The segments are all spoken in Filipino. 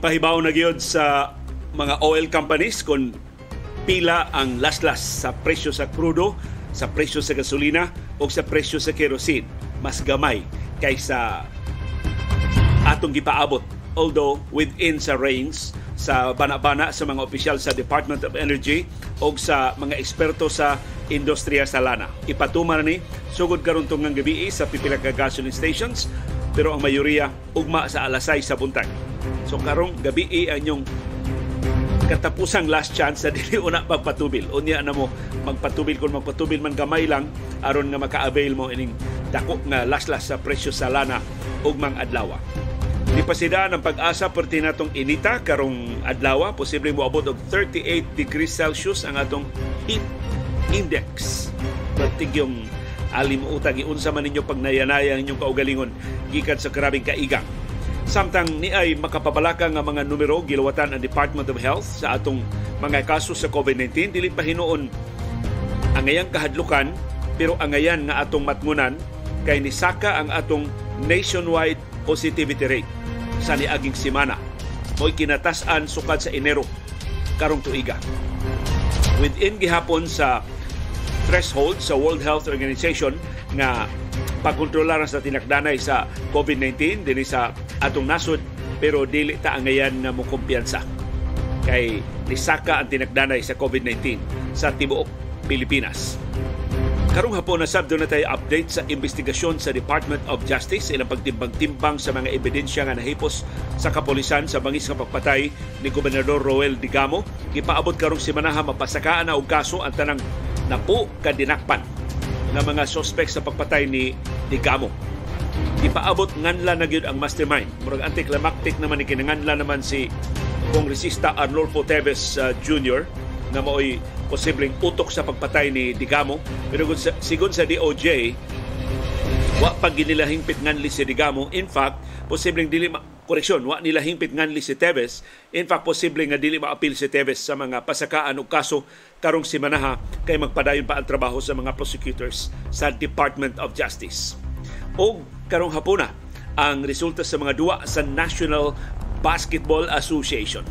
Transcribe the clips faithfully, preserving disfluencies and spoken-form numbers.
ipahibaw na gyud sa mga oil companies kung pila ang laslas sa presyo sa krudo, sa presyo sa gasolina o sa presyo sa kerosene. Mas gamay kaysa atong gipaabot, although within sa range sa bana-bana sa mga opisyal sa Department of Energy o sa mga eksperto sa industriya sa lana. Ipatuman ni sugod karon tong gabi sa Pipilaga Gasoline Stations, pero ang mayoriya ugma sa alasay sa buntag. So karong gabi ang yung katapusang last chance na dili una pagpatubil. Unya na mo magpatubil, kung magpatubil man gamay lang aron nga maka-avail mo ining dako nga laslas sa presyo sa lana ug mga adlaw. Nipasidaan ang pag-asa perti natong inita karong adlaw, posible moabot og thirty-eight degrees Celsius ang atong heat index. Patigyong alim utang iunsa man ninyo pagnayanayan inyong kaugalingon gikan sa karabing kaigang. Samtang ni ay makapabalaka nga mga numero gilawatan ang Department of Health sa atong mga kaso sa covid nineteen, dili pa hinuon ang ngayang kahadlukan, pero ang ngayan nga atong matngunan kay nisaka ang atong nationwide positivity rate sa niaging semana. Mo'y kinatasan sukad sa Enero karong tuiga. Within gihapon sa threshold sa World Health Organization nga pagkontrolar sa tinakdanay sa covid nineteen din sa atong nasod, pero dili ta angayan na mukumpiyansa kay nisaka ang tinakdanay sa covid nineteen sa tibuok Pilipinas. Karong hapon na sabdo na tayo update sa investigasyon sa Department of Justice, ilang pagtimbang-timbang sa mga ebidensya nga nahipos sa kapulisan sa bangis nga pagpatay ni Gobernador Roel Degamo. Gipaabot karong semanaha mapasakaan na og kaso ang tanang napo kadinakpan na mga suspect sa pagpatay ni Degamo. Ipaabot nganla na gyud ang mastermind. Murag anticlimactic naman, ikinanganla naman si Kongresista Arnolfo Teves uh, Junior na maoy posibleng utok sa pagpatay ni Degamo. Pero sigon sa D O J, wa pag nila hingpit nganli si Degamo. In fact, posibleng dili ma- koreksyon, wa nila hingpit nganli si Teves. In fact, posibleng nga dili maapil si Teves sa mga pasakaan o kaso karong simanaha kay magpadayon pa ang trabaho sa mga prosecutors sa Department of Justice. O karong hapuna ang resulta sa mga duwa sa National Basketball Association.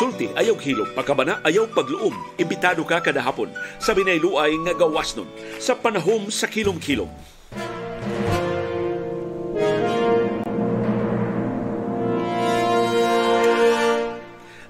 Sulti, ayaw hilom, pagkabana, ayaw pagluom, imbitado ka kada hapon sa binayluay nga gawas nun, sa panahom sa kilom-kilom.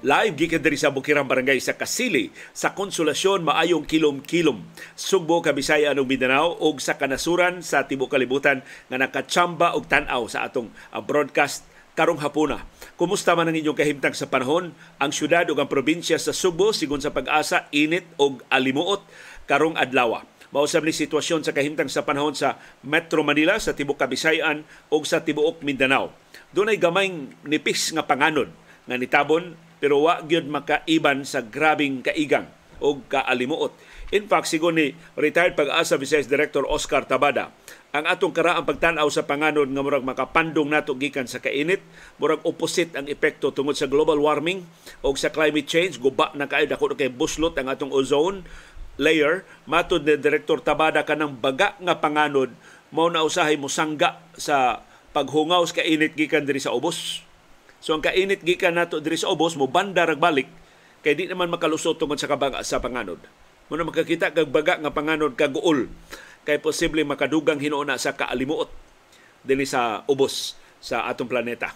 Live gikan diri sa Bukirang Barangay sa Kasili, sa Konsolasyon, maayong kilom-kilom, Sugbo, Kabisaya ug Mindanao o sa kanasuran sa tibuok kalibutan nga nakachamba og tan-aw sa atong broadcast karong hapuna. Kumusta man ang inyong kahimtang sa panahon? Ang syudad o ang probinsya sa Sugbo, sigon sa pag-asa, init o alimuot karong adlawa. Mausab ni sitwasyon sa kahimtang sa panahon sa Metro Manila, sa tibuok Kabisayan o sa tibuok Mindanao. Doon ay gamayng nipis nga panganod nga nitabon, pero wa gyud makaiban sa grabing kaigang o kaalimuot. In fact, sigon ni retired Pag-asa Vice Director Oscar Tabada, ang atong karaang pagtan-aw sa panganod nga murag makapandong nato gikan sa kainit, murag opposite ang epekto tungod sa global warming o sa climate change. Guba na kayo, dako kay buslot ang atong ozone layer. Matod ni Director Tabada, kanang baga nga panganod mao na usahay mosangga sa paghungaw sa kainit gikan diri sa ubos. So ang kainit gikan nato diri sa ubos mo banda rag balik kay di naman makalusot tungod sa kabaga sa panganod. Mo na makakita kag baga nga panganod kaguol, kay posible makadugang hinuon na sa kaalimuot dinhi sa ubos sa atong planeta.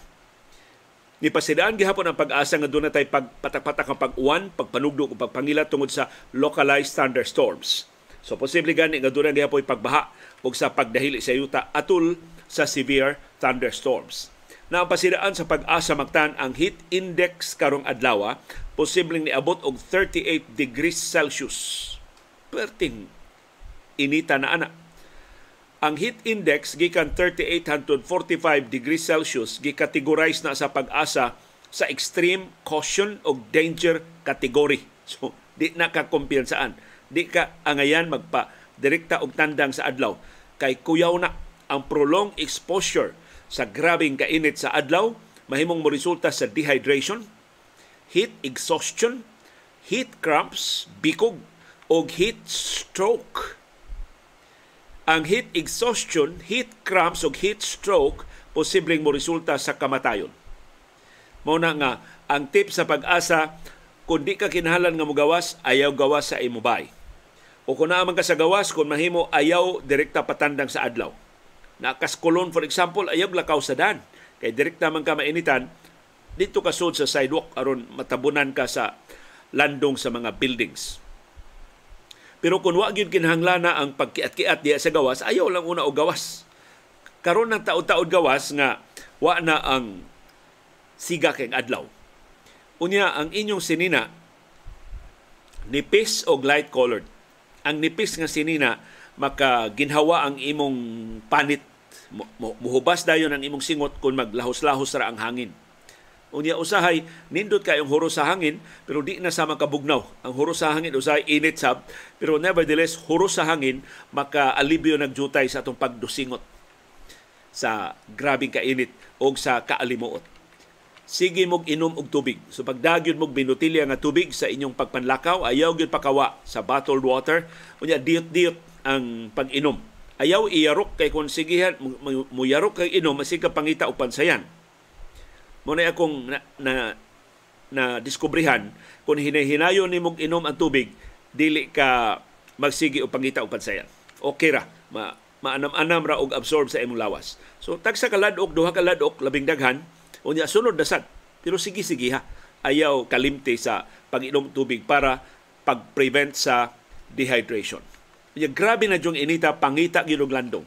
Nipasidaan gihapon ang Pag-asa nga dunay tay pagpatak-patak ang pag-uwan, pagpanugdog ug pagpangilat tungod sa localized thunderstorms. So posible gani nga dunay gihapon pagbaha ug sa pagdahili sa yuta atul sa severe thunderstorms. Na ang pasidaan sa Pag-asa magtan ang heat index karong adlaw, posibleng niabot og thirty-eight degrees Celsius. Perting inita na ana. Ang heat index gikan thirty-eight forty-five degrees Celsius gikategorize na sa Pag-asa sa extreme caution o danger category. So di na ka kumpiyansaan, di ka angayan magpa direkta og tandang sa adlaw kay kuyaw na ang prolonged exposure sa grabing kainit sa adlaw. Mahimong moresulta sa dehydration, heat exhaustion, heat cramps, bikog o heat stroke. Ang heat exhaustion, heat cramps o heat stroke posibleng mo resulta sa kamatayon. Mauna nga, ang tip sa pag-asa, kung di ka kinahanglan nga mugawas, ayaw gawas sa imubay. O kung naaman ka sa gawas, kung mahimo, ayaw direkta patandang sa adlaw. Nakaskulon, for example, ayaw lakaw sa daan. Kaya direkta man ka mainitan, dito ka sud sa sidewalk, aron matabunan ka sa landong sa mga buildings. Pero kung wag yun kinahanglan na ang pagkiat-kiat diya sa gawas, ayaw lang una o gawas. Karon ng taod-taod gawas nga wa na ang siga kay adlaw. Unya, ang inyong sinina, nipis o light colored. Ang nipis nga sinina, makaginhawa ang imong panit. Muhubas dayon ang imong singot kung maglahos-lahos ra ang hangin. Unya, usahay, nindot kayong huro sa hangin, pero di na sama kabugnaw. Ang huro sa hangin, usahay, init sab, pero nevertheless, huro sa hangin, makaalibyo nagjutay sa atong pagdusingot sa grabing kainit o sa kaalimuot. Sige mog inom og tubig. So pagdagyod mog binutilya nga tubig sa inyong pagpanlakaw, ayaw gyud pakawa sa bottled water. Unya, diot-diot ang pag-inom. Ayaw iyarok kay kun sigihan mo yarok kay inom masig ka pangita o pansayan. Mo na akong na na, na diskubrihan kun hinahinayon nimog inom ang tubig, dili ka magsigi o pangita o pansayan. Okay ra. Ma maanam-anam ra og absorb sa imong lawas. So tagsa ka ladok, duha ka ladok, labing daghan. Unya, sunod dasad. Pero sige-sige ha. Ayaw kalimti sa pag-inom tubig para pag-prevent sa dehydration. Unya, grabe na yung inita, pangita ginong landong.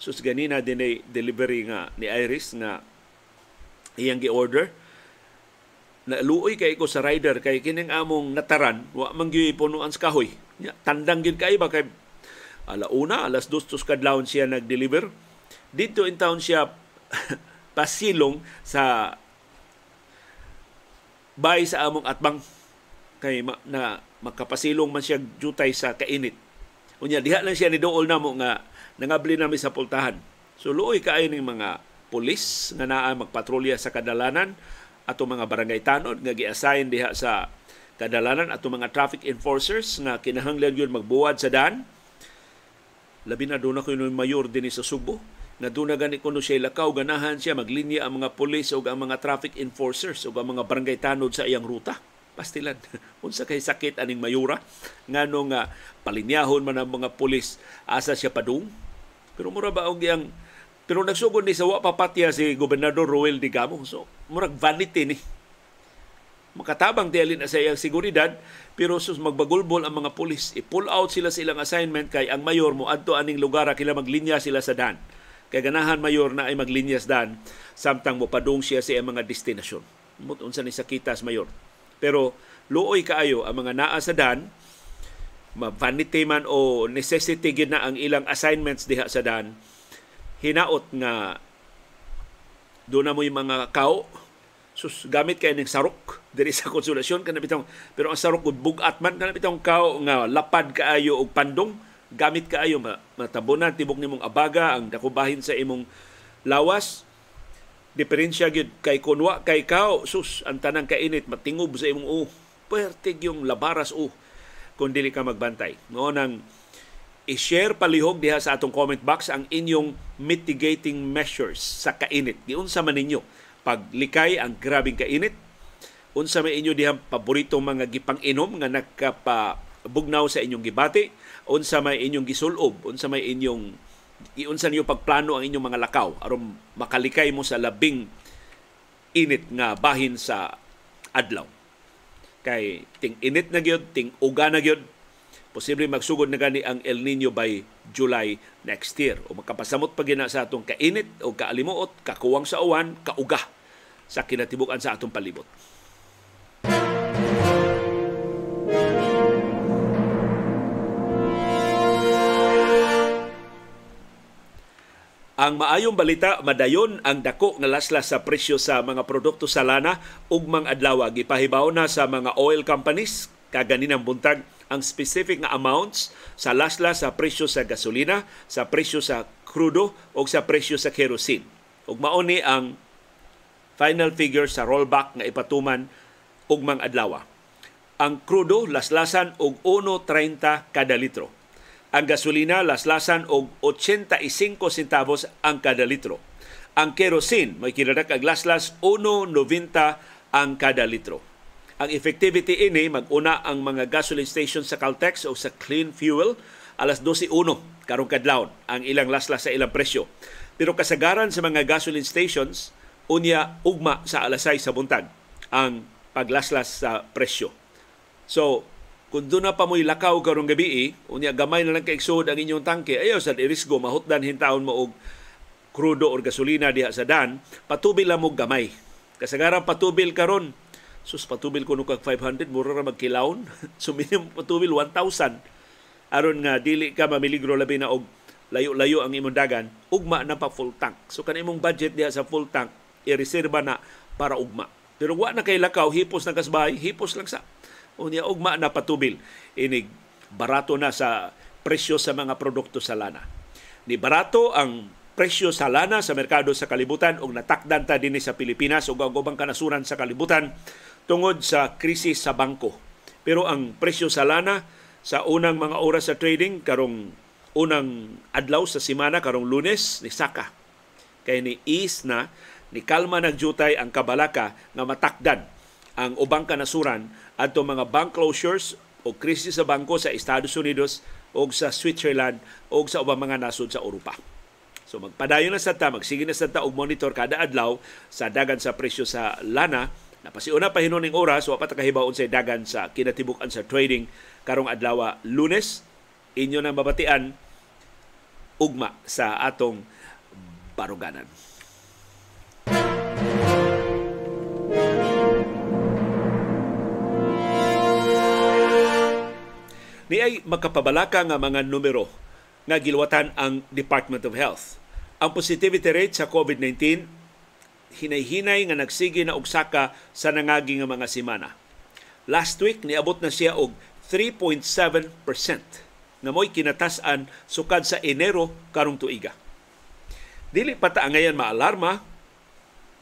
So, ganina din ay delivery nga ni Iris na iyang gi-order. Naluoy kay ko sa rider kay kining among nataran, wa man gipunuan sa kahoy. Unya, tandang gid kay ba kay alauna, alas dos tus kadlawon siya nag-deliver. Dito in town siya pasilong sa bay sa among atbang kay ma, na makapasilong man siya jutay sa kainit. Unya, diha lang siya ni dool na mo nga nangabli nami sa pultahan. So luoy kaay ning mga pulis nga naa magpatrolya sa kadalanan ato mga barangay tanod nga gi-assign diha sa kadalanan ato mga traffic enforcers nga kinahanglan yun magbuwad sa daan. Labi na doon ako yung mayor din sa Subo. Na doon na ganit ko no siya lakaw, ganahan siya, maglinya ang mga police o ang mga traffic enforcers o ang mga barangay tanod sa iyang ruta. Pastilan, unsa kay sakit aning mayura. Nga no nga, palinyahon man ang mga police, asa siya padung. Pero mura ba ang iyang, pero nagsugod ni sa wapapatya si Gobernador Roel Degamo. So, murag vanity ni. Makatabang tiyalin na sa iyang seguridad, pero sus magbagulbol ang mga police. I-pull out sila sa ilang assignment kay ang mayor mo adto aning lugar, kila maglinya sila sa dan. Kay ganahan mayor na ay maglinyas dan samtang mopadung siya sa mga destinasyon. Unsa ni sakitas mayor. Pero luoy kaayo ang mga naa sa dan, vanity man o necessity gid na ang ilang assignments diha sa dan. Hinaot nga do na moy mga kao, sus gamit kay ning sarok diri sa konsulasyon kana bitong, pero ang sarok ug bugat man kana bitong kao nga lapad kaayo og pandong. Gamit kaayo, matabunan, tibok nimong abaga, ang dakubahin sa imong lawas. Diferensya gyud kay kunwa, kay kao, sus, ang tanang kainit, matingob sa imong uh. Pertig yung labaras uh, kung dili ka magbantay. Noon ang i-share palihog diha sa atong comment box ang inyong mitigating measures sa kainit. Giunsa man ninyo, paglikay ang grabing kainit, unsa man inyo diha paborito mga gipang-inom nga nagkapa bugnaw sa inyong gibati, unsa may inyong gisulob, unsa may inyong iunsa niyo pagplano ang inyong mga lakaw aron makalikay mo sa labing init nga bahin sa adlaw. Kay ting init na gyud, ting uga na gyud, posible magsugod na gani ang El Nino by July next year o makapasamot pa gina sa atong kainit o kaalimuot, kakuwang sa uwan, kauga sa kinatibukan sa atong palibot. Ang maayong balita, madayon ang dako nga laslas sa presyo sa mga produkto sa lana ug mga adlaw. Gipahibaw na sa mga oil companies kaganinang buntag ang specific nga amounts sa laslas sa presyo sa gasolina, sa presyo sa krudo ug sa presyo sa kerosene. Ug mao ni ang final figure sa rollback nga ipatuman ug mga adlaw. Ang krudo laslasan og one point thirty kada litro. Ang gasolina laslasan og eighty-five centavos ang kada litro. ang kerosene. May kinara kag laslas one ninety ang kada litro. Ang effectivity ini maguna ang mga gasoline station sa Caltex o sa Clean Fuel alas twelve oh one karong kadlawon ang ilang laslas sa ilang presyo. Pero kasagaran sa mga gasoline stations unya ugma sa alas sais sa buntag ang paglaslas sa presyo. So, kung doon na pa mo'y lakaw karong gabi, eh, unya gamay na lang kaigsood ang inyong tangke, ayaw sa irisgo, mahutdan hintaon mo og krudo or gasolina diha sa dan, patubil lang mo gamay. Kasagaran patubil karon, sus patubil ko nung kag five hundred, mura na magkilaon. So minimum patubil one thousand. Aron nga, dili ka mamiligro labi na og layo-layo ang imong dagan, ugma na pa full tank. So kan imong budget diha sa full tank, ireserba na para ugma. Pero wa na kay lakaw, hipos na kasbay, hipos lang sa. Unya ugma na patubil. Inig, barato na sa presyo sa mga produkto sa lana. Ni barato ang presyo sa lana sa merkado sa kalibutan o natakdan ta din sa Pilipinas o gagawang kanasuran sa kalibutan tungod sa krisis sa bangko. Pero ang presyo sa lana sa unang mga oras sa trading, karong unang adlaw sa simana, karong Lunes, ni saka. Kaya ni ease na, ni kalma nagyutay ang kabalaka na matakdan ang ubang kanasuran at mga bank closures o krisis sa bangko sa Estados Unidos o sa Switzerland o sa ubang mga nasod sa Europa. So magpadayon na sa ta, magsige na sa ta og monitor kada adlaw sa dagan sa presyo sa lana. Napasiuna pa hinuning oras, wa pa ta kahibaon sa dagan sa kinatibuk-an sa trading karong adlaw Lunes. Inyo na mabatian ugma sa atong baruganan. Ni ay makapabalaka nga mga numero nga gilwatan ang Department of Health. Ang positivity rate sa COVID nineteen hinay-hinay nga nagsige na og saka sa nangagi nga mga semana. Last week niabot na siya og three point seven percent nga moy kinatasan sukad sa Enero karong tuiga. Dili pa ta angayan maalarma,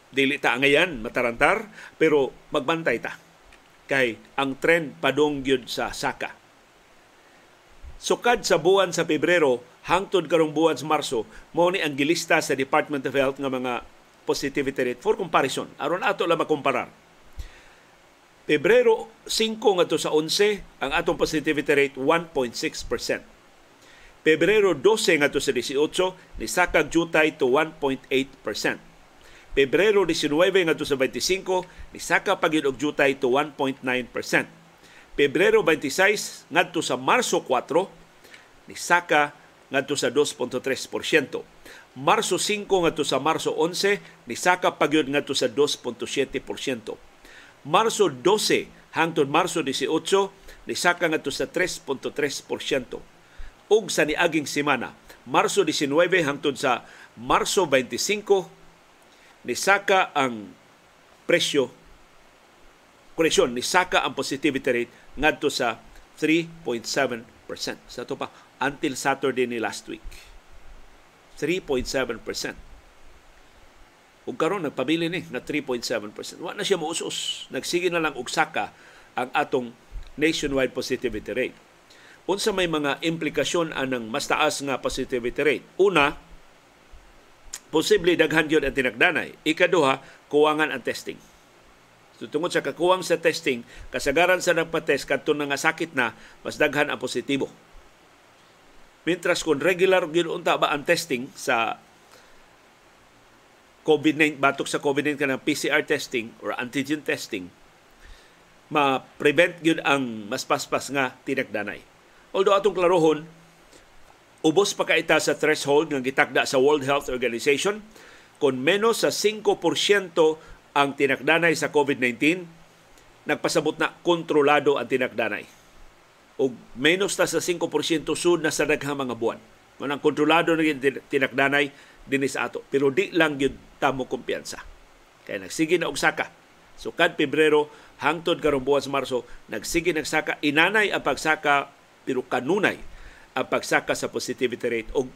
dili ta angayan matarantar, pero magbantay ta kay ang trend padong gyud sa saka. Sukad sa buwan sa Pebrero, hangtod karong buwan sa Marso, mao ni ang gilista sa Department of Health nga mga positivity rate for comparison. Aron ato lang makomparar. Pebrero five ngadto sa eleven, ang atong positivity rate one point six percent. Pebrero twelve ngadto sa eighteen, ni sakag jutay to one point eight percent. Pebrero nineteen ngadto sa twenty-five, ni saka pagyud og jutay to one point nine percent. Pebrero twenty-six ngadto sa Marso four ni saka ngadto sa two point three percento. Marso five ngadto sa Marso eleven ni saka pagyud ngadto sa two point seven percent. Marso twelve hangtod Marso eighteen ni saka ngadto sa three point three percento. Ug sa niaging semana, Marso nineteen hangtod sa Marso twenty-five ni saka ang presyo koreksyon ni saka ang positivity rate ngadto sa three point seven percent. Sa ito pa, until Saturday ni last week. three point seven percent. Ug karon nagpabili ni na three point seven percent. Wa na siya mausos. Nagsige na lang og saka ang atong nationwide positivity rate. Unsa may mga implikasyon anang mas taas nga positivity rate? Una, posible daghan gyud ang tinagdanay. Ikaduha, kuwangan ang testing. So, tungod sa kakuwang sa testing, kasagaran sa nagpa-test, kadto na nga sakit na, mas daghan ang positibo. Mientras kung regular ginunta ba ang testing sa COVID nineteen, batok sa COVID nineteen ka ng P C R testing or antigen testing, ma-prevent yun ang mas paspas nga tinagdanay. Although atong klarohon, ubos pa ka ita sa threshold ng gitakda sa World Health Organization, kung menos sa five percent ang tinakdanay sa COVID nineteen, nagpasabot na kontrolado ang tinakdanay. O menos na sa five percent sud na sa daghang mga buwan. Manang kontrolado na yung tinakdanay din sa ato. Pero di lang yun tamo kumpiyansa. Kaya nagsige na og saka. So kad Pebrero, hangtod karong buwan sa Marso, nagsige nagsaka. Inanay ang pagsaka, pero kanunay ang pagsaka sa positivity rate. O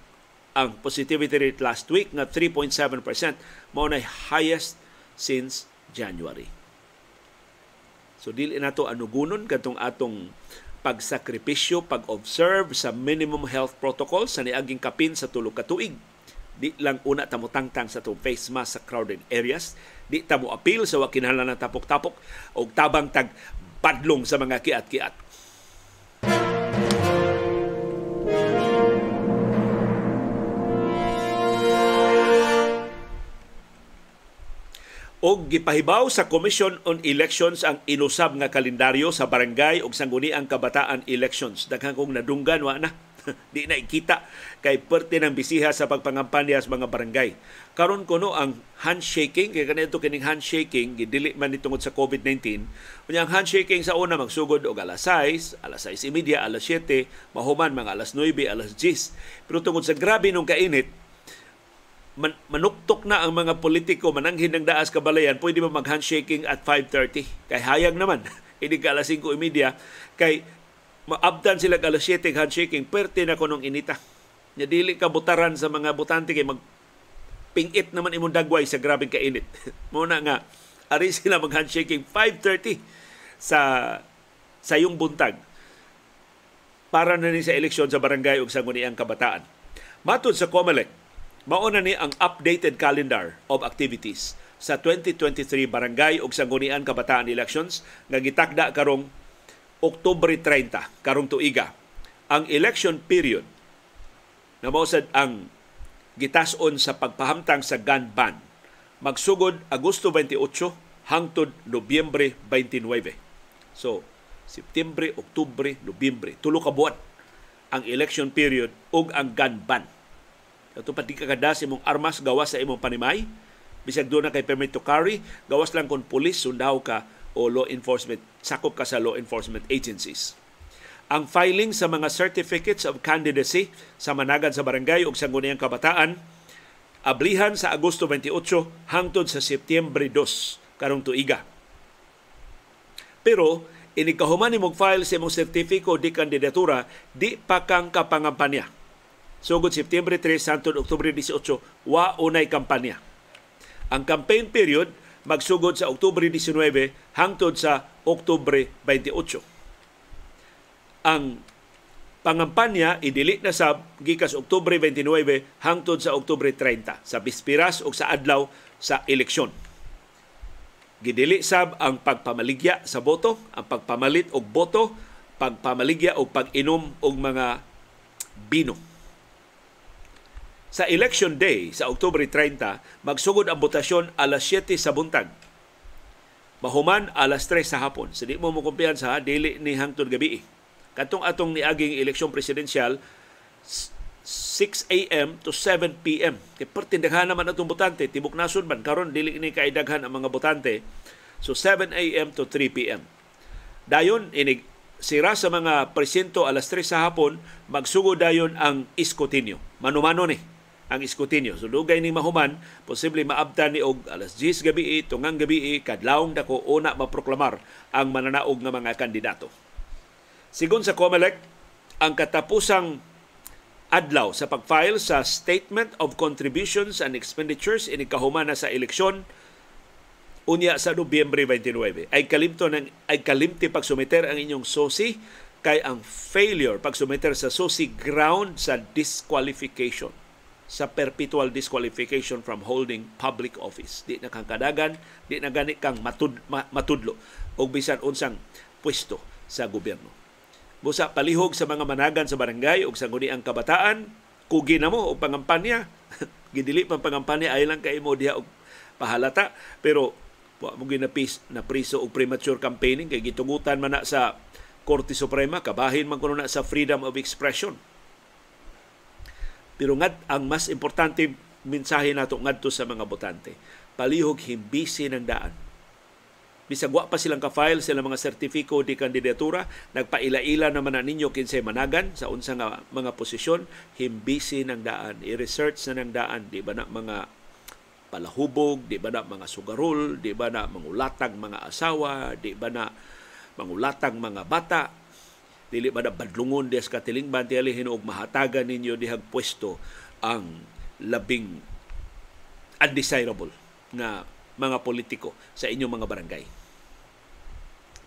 ang positivity rate last week na three point seven percent, mao na highest since January. So dili nato anugunon katong atong pagsakripisyo, pag-observe sa minimum health protocol sa niaging kapin sa tulo ka tuig. Di lang una tamo tangtang sa itong face mask sa crowded areas. Di tamo appeal sa wakinhala ng tapok-tapok o tabang tag-padlong sa mga kiat-kiat. Og gipahibaw sa Commission on Elections ang inusab nga kalendaryo sa barangay og sangguniang kabataan elections. Daghang kong nadunggan wa na di na ikita kay parte ng bisiha sa pagpangampanya sa mga barangay. Karon kuno ang handshaking kay kanito kining handshaking gidili man nitungod sa COVID nineteen. Unya ang handshaking sa una magsugod og alas sais, alas sais y media, alas siete, mahuman mga alas nuebe, alas diyes. Pero tungod sa grabe nung kainit, Man, manuktok na ang mga politiko, mananghin ng daas kabalayan, pwede ba mag-handshaking at five thirty? Kay hayag naman, hindi ka alas singko y media, kay maabdan sila alas siyete handshaking, perte na kunong inita. Nadili ka butaran sa mga butante, kay magpingit naman imong dagway sa grabing kainit. Muna nga, ari sila mag-handshaking five thirty sa, sa yung buntag para na ni sa eleksyon sa barangay o sa nguniang kabataan. Matod sa COMELEC, mauna ni ang updated calendar of activities sa twenty twenty-three barangay ug sanggunian kabataan elections nga gitakda karong Oktubre treinta karong tuiga. Ang election period na mausad ang gitason sa pagpahamtang sa gun ban magsugod Agosto veintiocho hangtod Nobyembre veintinueve. So Septembre, Oktubre, Nobyembre, tulo ka buwan ang election period ug ang gun ban. Ito pati kakadas imong armas gawas sa imong panimay. Bisag doon na kay permit to carry, gawas lang kung pulis, sundaw ka o law enforcement, sakop ka sa law enforcement agencies. Ang filing sa mga certificates of candidacy sa managan sa barangay o sangguniang kabataan, ablihan sa Agosto veintiocho hangtod sa Setyembre dos, karong tuiga. Pero, inikahuman imong file sa imong sertifiko di kandidatura, di pa kang kapangampanya. Sugod Setyembre tres, hangtod Oktubre dieciocho, wa unay kampanya. Ang campaign period magsugod sa Oktubre diecinuebe hangtod sa Oktubre veintiocho. Ang pangampanya idili na sab gikas Oktubre veintinuebe hangtod sa Oktubre treinta sa bispiras o sa adlaw sa eleksyon. Gidili sab ang pagpamaligya sa boto, ang pagpamalit og boto, pagpamaligya o pag-inom og mga bino. Sa election day, sa Oktubre treinta, magsugod ang botasyon alas siyete sa buntag. Mahuman alas tres sa hapon. Sa di mo mukumpiyansa, dili ni hangtod gabi. Katong atong niaging eleksyon presidensyal, six a m to seven p m Kaya pertindaghan naman atong botante. Tibok nasun man, karon dili ni kaidaghan ang mga botante. So seven a m to three p m Dayon, inig, sira sa mga presinto alas tres sa hapon, magsugod dayon ang iskotinyo. Manumano ni ang iskutinyo. So dugay ni mahuman, posible maabtan ni og alas diyes gabi, tungang gabi, kadlawong dako una maproklamar ang mananaog nga mga kandidato. Sigon sa COMELEC, ang katapusang adlaw sa pagfile sa Statement of Contributions and Expenditures inikahuman na sa eleksyon unya sa Nobyembre veintinuebe. Ay kalimto ng ay kalimti pagsumiter ang inyong sosi kay ang failure pagsumiter sa sosi ground sa disqualification, sa perpetual disqualification from holding public office. Di na kang kadagan, di na gani kang matud, matudlo o bisan unsang pwesto sa gobyerno. Busa palihog sa mga managan sa barangay o sa nguniang kabataan, kugi na mo o pangampanya. Gidili pang pangampanya ay lang kay mo diha o pahalata. Pero wa mo ginapis na priso o premature campaigning kay gitungutan man na sa Korte Suprema, kabahin man kuno na sa freedom of expression. Pero ngad ang mas importante mensahe nato ngadto sa mga botante, palihog himbisi ng daan. Bisag wa pa silang ka-file sila mga sertifiko di kandidatura, nagpaila-ila naman na ninyo kinsay managan sa unsang mga posisyon, himbisi ng daan, i-research na ng daan, di ba na mga palahubog, di ba na mga sugarol, di ba na mangulatag mga asawa, di ba na mangulatag mga bata. Dili ba na badlungon des katiling bantialihin o mahatagan ninyo dihag pwesto ang labing undesirable na mga politiko sa inyong mga barangay.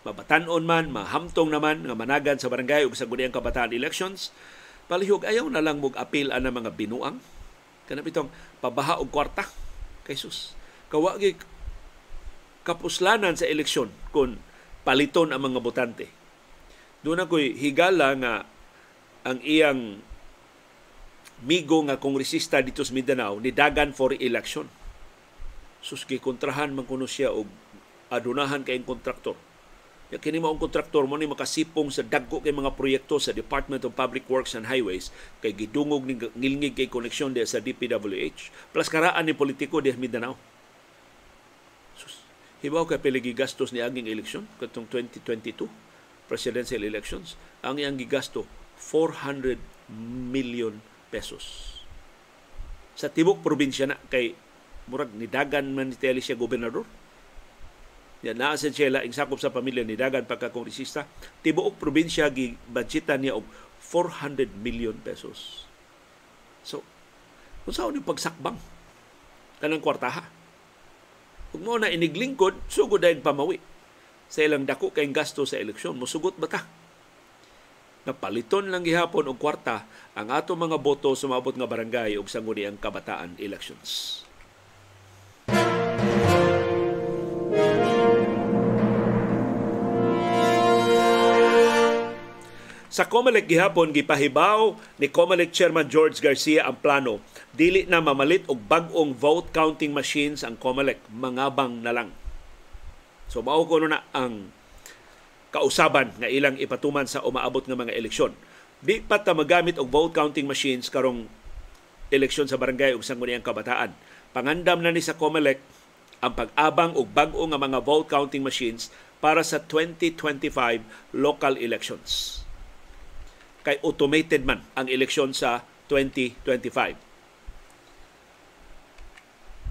Mabatanon man, mahamtong naman nga managan sa barangay o sa sangguniang kabataan elections, palihog ayaw na lang mag-appeal ang mga binuang. Kanang itong pabaha og kwarta kay sus. Kawagi kapuslanan sa eleksyon kung paliton ang mga botante. Doon ako'y higala nga ang iyang migo nga kongresista dito sa Mindanao ni dagan for election. Sus, kontrahan man kuno siya og adunahan kayong kontraktor. Ya kini mao ang kontraktor mo ni makasipong sa dagko kay mga proyekto sa Department of Public Works and Highways kay gidungog ning ngilngig kay koneksyon diha sa D P W H plus karaan ni politiko diha Mindanao. Sus, hibaw kay pili gigastos ni aging eleksyon katong twenty twenty-two presidential elections ang iyang gigasto four hundred million pesos. Sa tibok probinsya na kay murag nidagan man ni tele siya gobernador. Ya naa sa Chela, insakop sa pamilya ni dagan pagkakongresista, tibuok probinsya gibudgetan niya og four hundred million pesos. So, kung saan yung pagsakbang kanang kwartaha? Kung mo na iniglingkod, sugod dahil pamawi. Sa ilang dako kayong gasto sa eleksyon, musugot ba ta? Napaliton lang gihapon og kwarta ang ato mga boto sumabot nga barangay og sangguni ang kabataan elections. Sa COMELEC gihapon gipahibaw ni COMELEC Chairman George Garcia ang plano dili na mamalit og bag-ong vote counting machines ang COMELEC, mangabang na lang. So mao kuno na ang kausaban nga ilang ipatuman sa umaabot nga mga eleksyon. Di pa ta magamit og vote counting machines karong eleksyon sa barangay ug sangguniang kabataan. Pangandam na ni sa COMELEC ang pag-abang og bag-ong nga mga vote counting machines para sa twenty twenty-five local elections. Kay automated man ang eleksyon sa twenty twenty-five.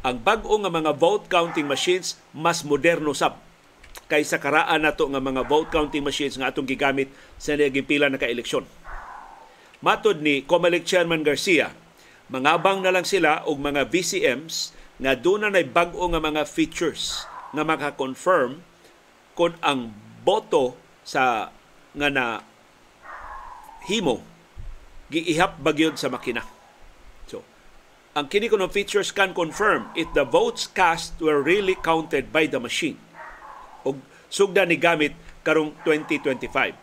Ang bag-o nga mga vote counting machines mas moderno sab kaysa karaan nato nga mga vote counting machines nga atong gigamit sa naging pila na ka-eleksyon. Matod ni COMELEC Chairman Garcia, mangabang na lang sila og mga V C Ms nga dunay bag-o nga mga features nga maka-confirm kung ang boto sa nga na himo giihap bagyod sa makina. So, ang kini kuno features can confirm if the votes cast were really counted by the machine. Og sugda ni gamit karong twenty twenty-five.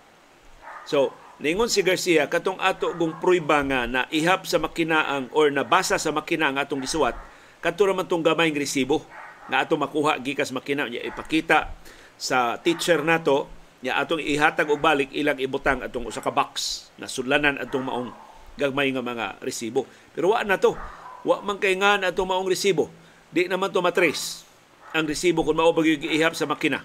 So, ningon si Garcia katong ato gong pruiba nga na ihap sa makina ang or nabasa sa makina ang atong gisuwat, kadto ra man tong gamay nga resibo nga ato makuha gikas makina nya ipakita sa teacher nato nya atong ihatag og balik ilang ibutang atong usa ka box na sudlanan atong maong gagmay nga mga resibo. Pero wa na to. Wa man kay ngan atong maong resibo. Di naman to matrace ang resibo kung mao bagyo giihap sa makina.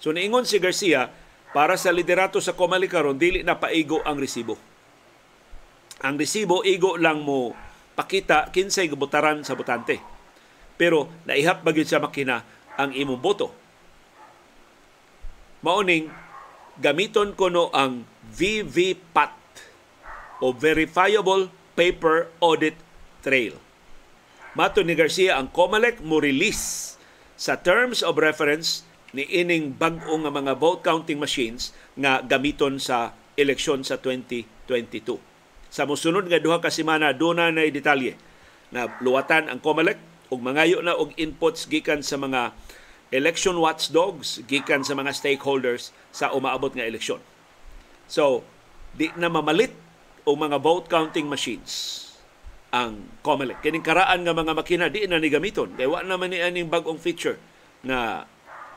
So niingon si Garcia para sa liderato sa COMELEC karon dili na paigo ang resibo. Ang resibo igo lang mo pakita kinsay gibutaran sa botante. Pero naihap bagyo sa makina ang imong boto. Mauning gamiton kono ang V V P A T o Verifiable Paper Audit Trail. Mato ni Garcia, ang COMELEC mo release sa terms of reference ni ining bag-o nga mga vote counting machines nga gamiton sa eleksyon sa twenty twenty-two. Sa mosunod nga duha ka semana duna nay detalye na luwatan ang COMELEC ug mangayo na og inputs gikan sa mga election watchdogs gikan sa mga stakeholders sa umaabot nga eleksyon. So, di na mamalit o mga vote counting machines ang COMELEC. Kining karaan nga mga makina di na ni gamiton. Kaya wa naman ni aning bagong feature na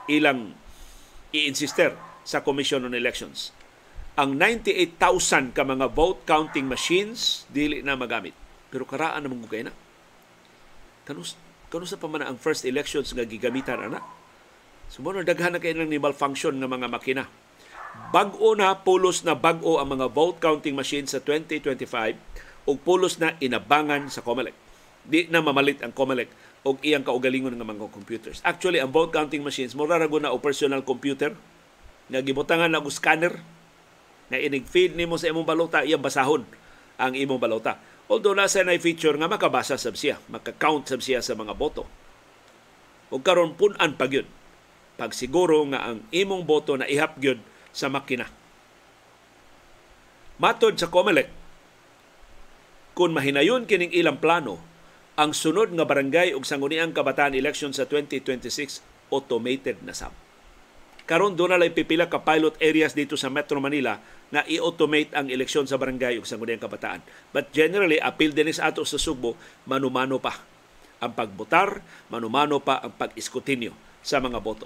ilang i-insister sa Commission on Elections. Ang ninety-eight thousand ka mga vote counting machines dili na magamit. Pero karaan naman kung na. Kanus, kanusa pa man ang first elections nga gigamitan ana. Sumunod daghan na kayo ng malfunction ng mga makina. Bag-o na, pulos na bag-o ang mga vote counting machine sa twenty twenty-five o pulos na inabangan sa COMELEC. Di na mamalit ang COMELEC o iyang kaugalingon ng mga computers. Actually, ang vote counting machines, murarago na o personal computer, nagibutangan na o scanner, na inig-feed nimo sa imong balota, iyang basahon ang imong balota. Although nasa na feature nga makabasa sab siya, makakount sab siya sa mga boto. O karon punan pag yun. Pagsiguro nga ang imong boto na ihap yun sa makina. Matod sa COMELEC, kung mahinayon kining ilang plano, ang sunod nga barangay ug sangguniang kabataan election sa twenty twenty-six automated na sab. Karon do na lay pipila ka pilot areas dito sa Metro Manila na i-automate ang eleksyon sa barangay ug sangguniang kabataan. But generally appeal dinis ato sa Sugbo, manumano pa ang pagbotar, manumano pa ang pag-iskutinyo sa mga boto.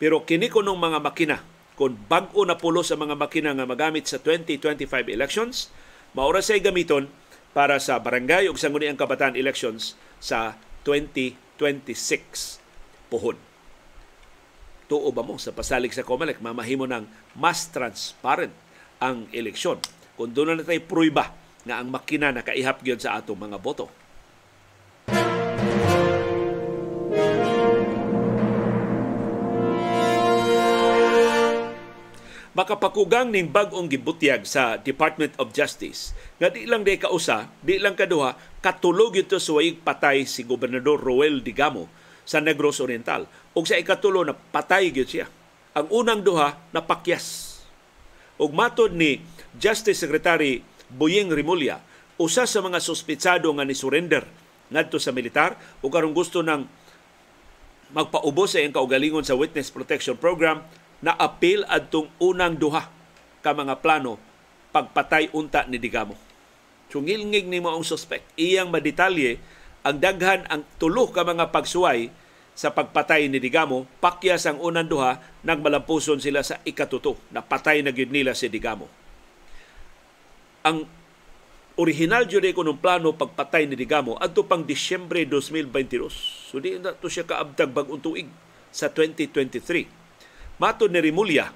Pero kini kunong mga makina, kung bag-o na pulo sa mga makina nga magamit sa twenty twenty-five elections, maura say gamiton para sa barangay ug sangguniang kabataan elections sa twenty twenty-six puhon. Tuo ba mo sa pasalig sa COMELEC mamahimo ng mas transparent ang eleksyon kung doon na natay pruiba na ang makina nakaihap gyud sa atong mga boto. Makapakugang ning bag-ong gibutyag sa Department of Justice nga di lang day kausa, di lang kaduha, katulog ito suwayig patay si Gobernador Roel Degamo sa Negros Oriental. O sa ikatulo na patay gyud siya. Ang unang duha napakyas. Ug matod ni Justice Secretary Buying Remulla, usa sa mga suspitsado nga ni surrender ngadto sa militar o karong gusto ng magpaubos sa iyang kaugalingon sa Witness Protection Program, na appeal adtong unang duha ka mga plano pagpatay unta ni Degamo. Sungilngig ni maong suspect. Iyang madetalye ang daghan ang tulo ka mga pagsuway sa pagpatay ni Degamo. Pakyas ang unang duha, nagmalampuson sila sa ikatuto. Napatay na gyud nila si Degamo. Ang original jure ko ng plano pagpatay ni Degamo adto pang Disyembre twenty twenty-two. So di na to siya kaabtag bag-ong tuig sa twenty twenty-three. Matod ni Remulla,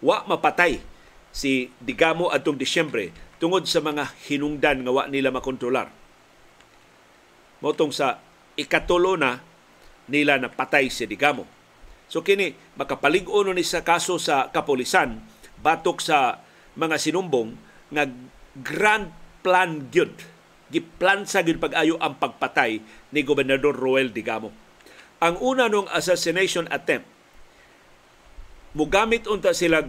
wa mapatay si Degamo adtong Disyembre tungod sa mga hinungdan nga wa nila makontrolar. Motong sa ikatulo na nila napatay si Degamo. So kini makapalig-o ni sa kaso sa kapulisan batok sa mga sinumbong nga grand plan gyud. Giplan sa gyud pag-ayo ang pagpatay ni Gobernador Roel Degamo. Ang una nung assassination attempt, mugamit unta silang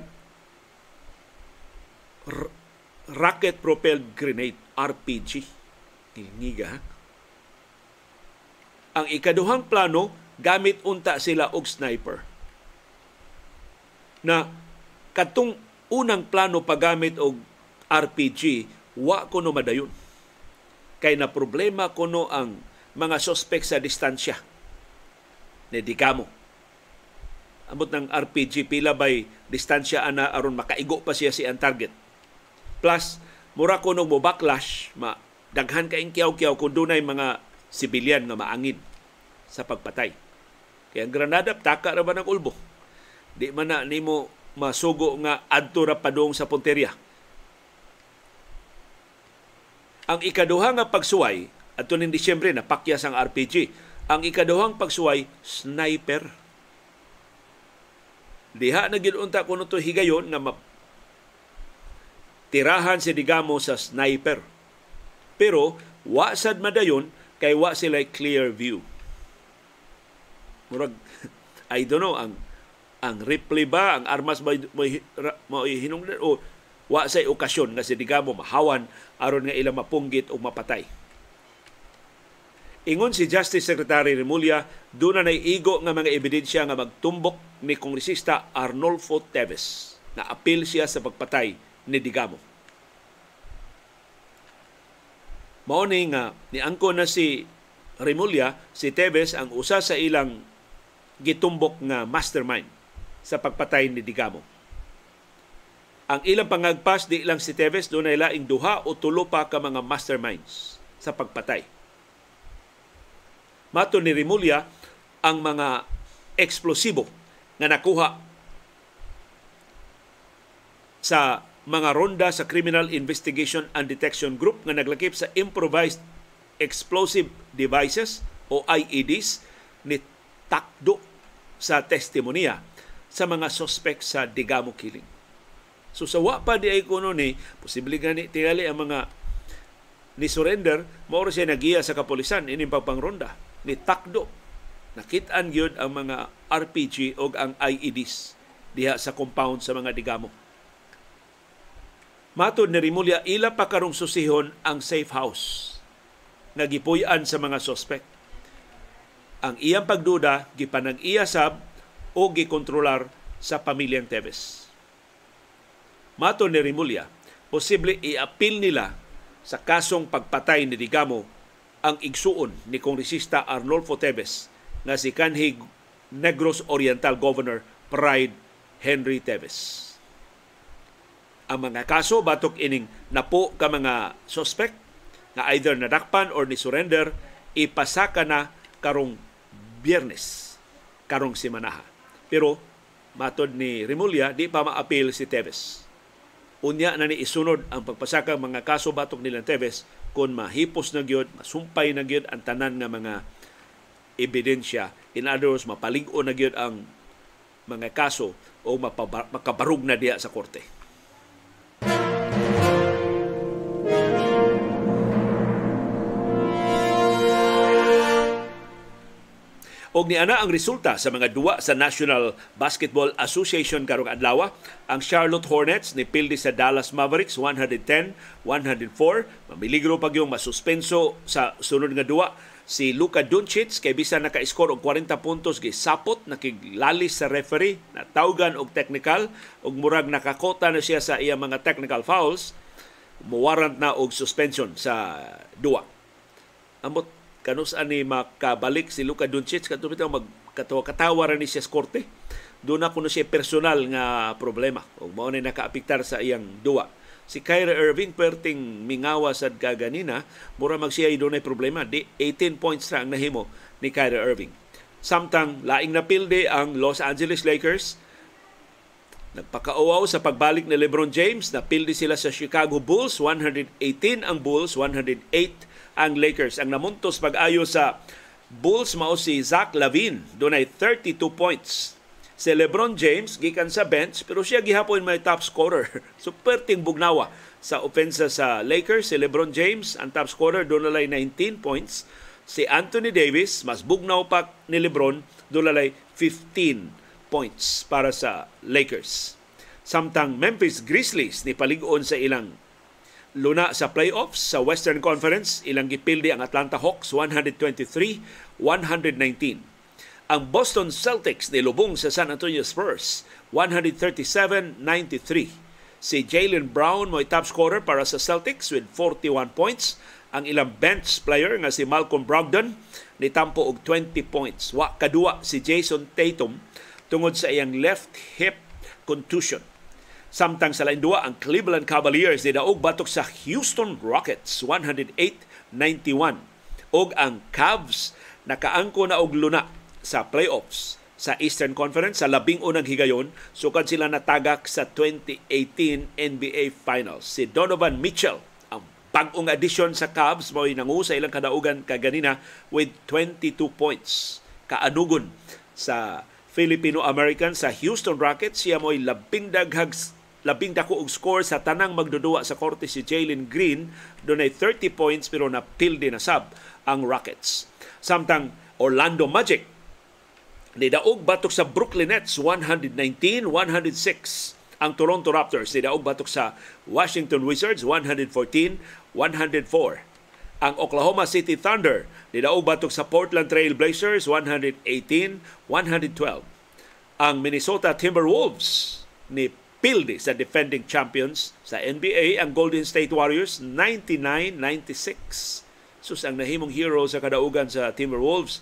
r- rocket-propelled grenade, R P G. Ngingiga, ha? Ang ikaduhang plano, gamit unta sila og sniper. Na katong unang plano paggamit og R P G, wa kuno madayon. Kay na problema kuno ang mga suspect sa distansya ni Degamo. Amot ng R P G, pila bay distansya ana aron makaigo pa siya si ang target. Plus, mura ko nung mubacklash, ma, daghan kaing kiyaw-kiyaw kung dunay mga sibilyan na maangin sa pagpatay. Kaya ang granada, taka na ba ng ulbo? Di man na ni mo masugo nga adto ra padong sa punteriya. Ang ikaduha nga pagsuway, adto ning Disyembre, napakyas ang R P G. Ang ikaduhang pagsuway, sniper. Diha na gilunta kuno to higayon nga map- tirahan si Degamo sa sniper. Pero wa sad madayon kay wa sila clear view. Murag I don't know ang ang replay ba ang armas ba mo hinungdan o wa say okasyon nga si Degamo mahawan aron nga ila mapunggit o mapatay. Ingon si Justice Secretary Remulla, doon na naiigo nga mga ebidensya nga magtumbok ni Kongresista Arnolfo Teves na apil siya sa pagpatay ni Degamo. Mauni nga niangko na si Remulla, si Teves ang usa sa ilang gitumbok nga mastermind sa pagpatay ni Degamo. Ang ilang pangagpas di lang si Teves, doon na laing duha o tulo pa ka mga masterminds sa pagpatay. Matod ni Remulla, ang mga eksplosibo na nakuha sa mga ronda sa Criminal Investigation and Detection Group na naglakip sa Improvised Explosive Devices o I E Ds ni takdo sa testimonya sa mga suspect sa Degamo killing. So sa wapa di ay kuno ni, posible gani tingali ang mga ni surrender, mauro siya nagiya sa kapulisan ining pagpangronda ni takdo. Nakitaan gyud ang mga R P G o ang I E Ds diha sa compound sa mga Degamo. Matod ni Remulla, ila pa karong susihon ang safe house nagipuy-an sa mga suspect. Ang iyang pagduda gipanag-iyasab o gikontrolar sa pamilyang Teves. Mato ni Remulla, posible i-appeal nila sa kasong pagpatay ni Degamo ang igsuon ni Kongresista Arnolfo Teves na si kanhi Negros Oriental Governor Pride Henry Teves. Ang mga kaso batok ining napo ka mga suspect na either nadakpan or ni-surrender ipasaka na karong Biyernes, karong simanaha. Pero matod ni Remulla di pa ma-appeal si Teves. Unya na ni isunod ang pagpasaka mga kaso batok nilang Teves kung mahipos na gyud, masumpay na gyud ang tanan nga mga ebidensya. In other words, mapalig-o na gyud ang mga kaso o mapaba- makabarug na diya sa korte. Og niana ang resulta sa mga duwa sa National Basketball Association karong adlaw. Ang Charlotte Hornets nipildi sa Dallas Mavericks one ten one oh four. Mamiligro pag yung masuspenso sa sunod nga duwa. Si Luka Doncic kay bisan naka-score og forty puntos gisapot nakiglalis sa referee, natawgan og technical og murag nakakota na siya sa iya mga technical fouls. Muwarrant na og suspension sa duwa. Amot kanus ani makabalik si Luka Doncic katupit ang magkatawa-katawa ni siya sa korte. Doon na kuno siya personal nga problema o maunay nakaapiktar sa iyang duwa. Si Kyrie Irving perting mingawa sad kaganina, mura mag siya doon problema. Di eighteen points ra ang nahimo ni Kyrie Irving. Samtang laing napilde ang Los Angeles Lakers. Nagpakauaw sa pagbalik ni LeBron James. Napilde sila sa Chicago Bulls. one eighteen ang Bulls, one oh eight ang Lakers. Ang namuntos pag-ayo sa Bulls mao si Zach LaVine, dunay thirty-two points. Si LeBron James gikan sa bench pero siya gihapon may top scorer. Superting bugnawa sa opensa sa Lakers. Si LeBron James ang top scorer, dunay nineteen points. Si Anthony Davis mas bugnaw pa ni LeBron, dunay fifteen points para sa Lakers. Samtang Memphis Grizzlies ni palig-on sa ilang luna sa playoffs sa Western Conference, ilang gipildi ang Atlanta Hawks one twenty-three one nineteen. Ang Boston Celtics nilubong sa San Antonio Spurs one thirty-seven ninety-three. Si Jaylen Brown mo'y top scorer para sa Celtics with forty-one points. Ang ilang bench player nga si Malcolm Brogdon nitampo og twenty points. Wa kadua si Jason Tatum tungod sa iyang left hip contusion. Samtang sa lain duwa, ang Cleveland Cavaliers ni daog batok sa Houston Rockets one oh eight ninety-one. Og ang Cavs nakaangko na og luna sa playoffs sa Eastern Conference sa labing unang higayon sukad sila natagak sa twenty eighteen N B A Finals. Si Donovan Mitchell, ang bagong addition sa Cavs, mao'y nangu sa ilang kadaugan kaganina with twenty-two points. Kaanugon sa Filipino-American sa Houston Rockets, siya mo'y labing daghag labing dako og score sa tanang magduduwa sa korte. Si Jalen Green dunay thirty points pero napildi na sab ang Rockets. Samtang Orlando Magic nidaog batok sa Brooklyn Nets one nineteen one oh six. Ang Toronto Raptors nidaog batok sa Washington Wizards one fourteen one oh four. Ang Oklahoma City Thunder nidaog batok sa Portland Trail Blazers one eighteen one twelve. Ang Minnesota Timberwolves ni pildi sa defending champions sa N B A ang Golden State Warriors ninety-nine ninety-six. Sus, ang nahimong hero sa kadaugan sa Timberwolves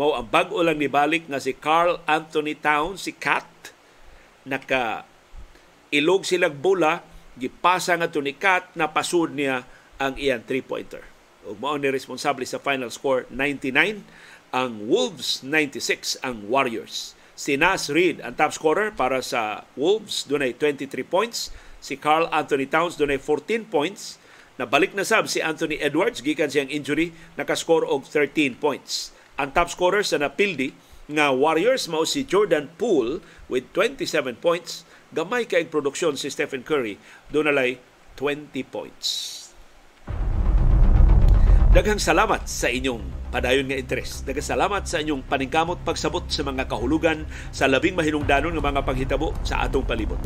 mao ang bag-o lang nibalik nga si Karl-Anthony Towns, si Cat. Naka ilog silang bola, gipasa nga to ni Cat, napasud niya ang iyang three-pointer. Ug mao ni responsable sa final score ninety-nine ang Wolves, ninety-six ang Warriors. Si Naz Reid ang top scorer para sa Wolves, dunay twenty-three points. Si Karl Anthony Towns dunay fourteen points. Nabalik na sab si Anthony Edwards gikan siyang injury, naka-score og thirteen points. Ang top scorer sa napildi nga Warriors mao si Jordan Poole with twenty-seven points. Gamay kay produksyon si Stephen Curry, dunay twenty points. Daghang salamat sa inyong padayon nga interes. Nagkasalamat sa inyong paningkamot pagsabot sa mga kahulugan sa labing mahinungdanon ng mga panghitabo sa atong palibot.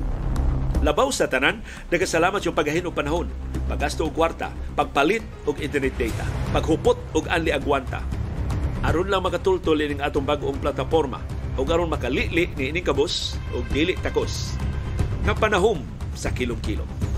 Labaw sa tanan, nagkasalamat yung paghahin o panahon, paggasto og kwarta, pagpalit og internet data, paghupot og anli agwanta. Aron lang makatultol ining atong bag-ong plataporma o aron makalili ni ining kabos o dili takos. Napanahom sa kilom-kilom.